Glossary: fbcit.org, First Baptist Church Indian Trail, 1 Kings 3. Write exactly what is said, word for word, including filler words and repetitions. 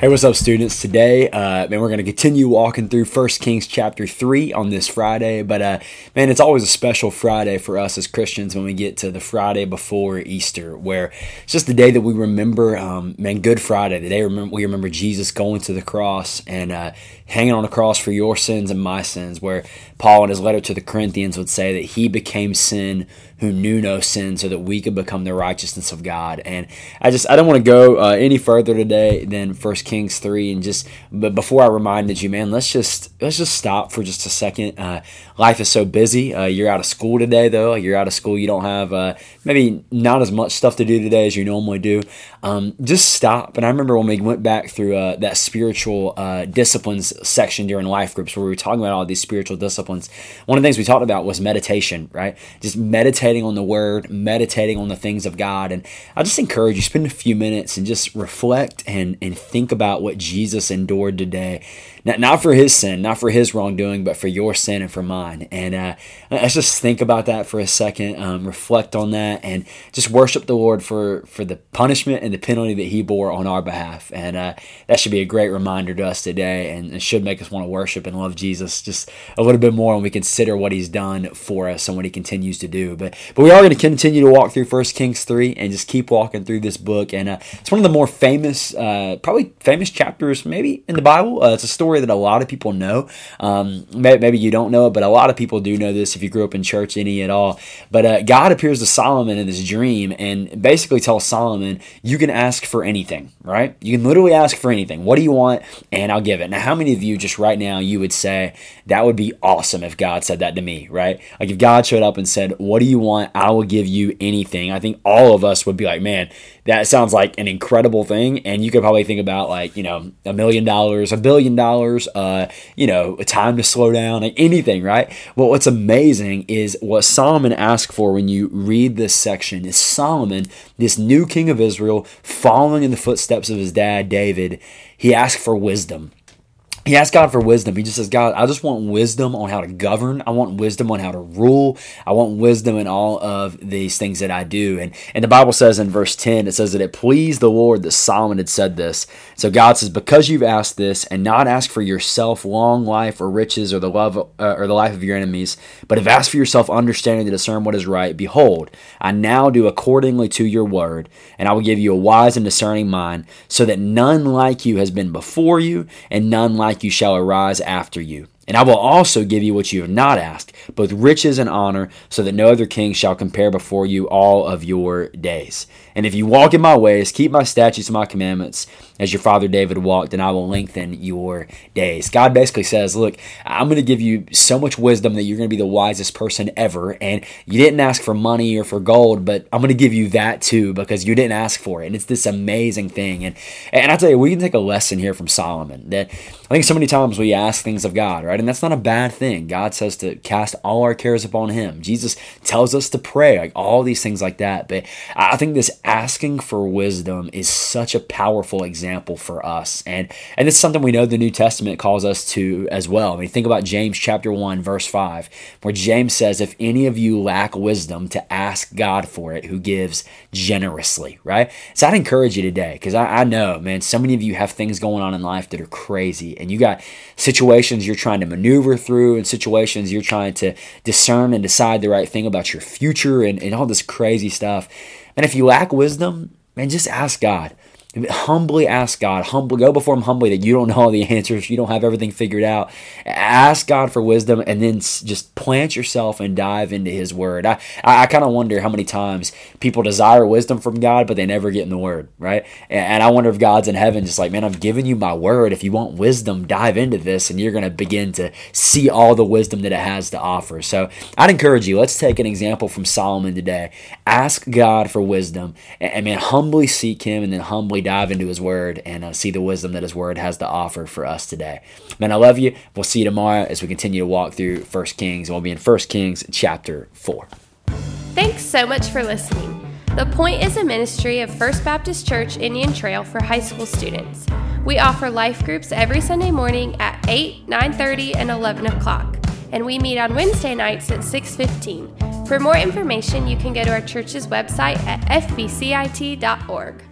Hey, what's up, students? Today, uh, man, we're going to continue walking through First Kings chapter three on this Friday. But, uh, man, it's always a special Friday for us as Christians when we get to the Friday before Easter, where it's just the day that we remember, um, man, Good Friday, the day we remember Jesus going to the cross and uh, hanging on the cross for your sins and my sins, where Paul in his letter to the Corinthians would say that he became sin who knew no sin so that we could become the righteousness of God. And I just, I don't want to go uh, any further today than First Kings three. And just, but before I reminded you, man, let's just, let's just stop for just a second. Uh, life is so busy. Uh, you're out of school today though. You're out of school. You don't have, uh, maybe not as much stuff to do today as you normally do. Um, just stop. And I remember when we went back through uh, that spiritual uh, disciplines section during life groups where we were talking about all these spiritual disciplines. One of the things we talked about was meditation, right? Just meditate on the word, meditating on the things of God. And I just encourage you, spend a few minutes and just reflect and, and think about what Jesus endured today. Not, not for his sin, not for his wrongdoing, but for your sin and for mine. And uh, let's just think about that for a second, um, reflect on that, and just worship the Lord for, for the punishment and the penalty that he bore on our behalf. And uh, that should be a great reminder to us today, and it should make us want to worship and love Jesus just a little bit more when we consider what he's done for us and what he continues to do. But But we are going to continue to walk through First Kings three and just keep walking through this book. And uh, it's one of the more famous, uh, probably famous chapters maybe in the Bible. Uh, it's a story that a lot of people know. Um, maybe, maybe you don't know it, but a lot of people do know this if you grew up in church any at all. But uh, God appears to Solomon in this dream and basically tells Solomon, you can ask for anything, right? You can literally ask for anything. What do you want? And I'll give it. Now, how many of you just right now, you would say, that would be awesome if God said that to me, right? Like if God showed up and said, what do you want? I will give you anything. I think all of us would be like, man, that sounds like an incredible thing. And you could probably think about like, you know, a million dollars, a billion dollars, uh, you know, a time to slow down, like anything, right? Well, what's amazing is what Solomon asked for when you read this section is Solomon, this new king of Israel, following in the footsteps of his dad, David, he asked for wisdom. He asked God for wisdom. He just says, God, I just want wisdom on how to govern. I want wisdom on how to rule. I want wisdom in all of these things that I do. And and the Bible says in verse ten, it says that it pleased the Lord that Solomon had said this. So God says, because you've asked this and not asked for yourself long life or riches or the love uh, or the life of your enemies, but have asked for yourself understanding to discern what is right, behold, I now do accordingly to your word, and I will give you a wise and discerning mind, so that none like you has been before you, and none like you shall arise after you. And I will also give you what you have not asked, both riches and honor, so that no other king shall compare before you all of your days. And if you walk in my ways, keep my statutes and my commandments, as your father David walked, and I will lengthen your days. God basically says, look, I'm going to give you so much wisdom that you're going to be the wisest person ever. And you didn't ask for money or for gold, but I'm going to give you that too, because you didn't ask for it. And it's this amazing thing. And and I tell you, we can take a lesson here from Solomon, that I think so many times we ask things of God, right? And that's not a bad thing. God says to cast all our cares upon him. Jesus tells us to pray, like all these things like that. But I think this asking for wisdom is such a powerful example for us. And and it's something we know the New Testament calls us to as well. I mean, think about James chapter one, verse five, where James says, if any of you lack wisdom, to ask God for it, who gives generously, right? So I'd encourage you today, because I, I know, man, so many of you have things going on in life that are crazy, and you got situations you're trying to maneuver through and situations you're trying to discern and decide the right thing about your future and, and all this crazy stuff. And if you lack wisdom, man, just ask God. Humbly ask God. Humble, go before him humbly that you don't know all the answers. You don't have everything figured out. Ask God for wisdom and then just plant yourself and dive into his word. I, I, I kind of wonder how many times people desire wisdom from God, but they never get in the word, right? And, and I wonder if God's in heaven just like, man, I'm giving you my word. If you want wisdom, dive into this and you're going to begin to see all the wisdom that it has to offer. So I'd encourage you, let's take an example from Solomon today. Ask God for wisdom and, and man, humbly seek him and then humbly we dive into His Word and uh, see the wisdom that His Word has to offer for us today. Man, I love you. We'll see you tomorrow as we continue to walk through First Kings. We'll be in First Kings chapter four. Thanks so much for listening. The Point is a ministry of First Baptist Church Indian Trail for high school students. We offer life groups every Sunday morning at eight, nine thirty, and eleven o'clock. And we meet on Wednesday nights at six fifteen. For more information, you can go to our church's website at f b c i t dot org.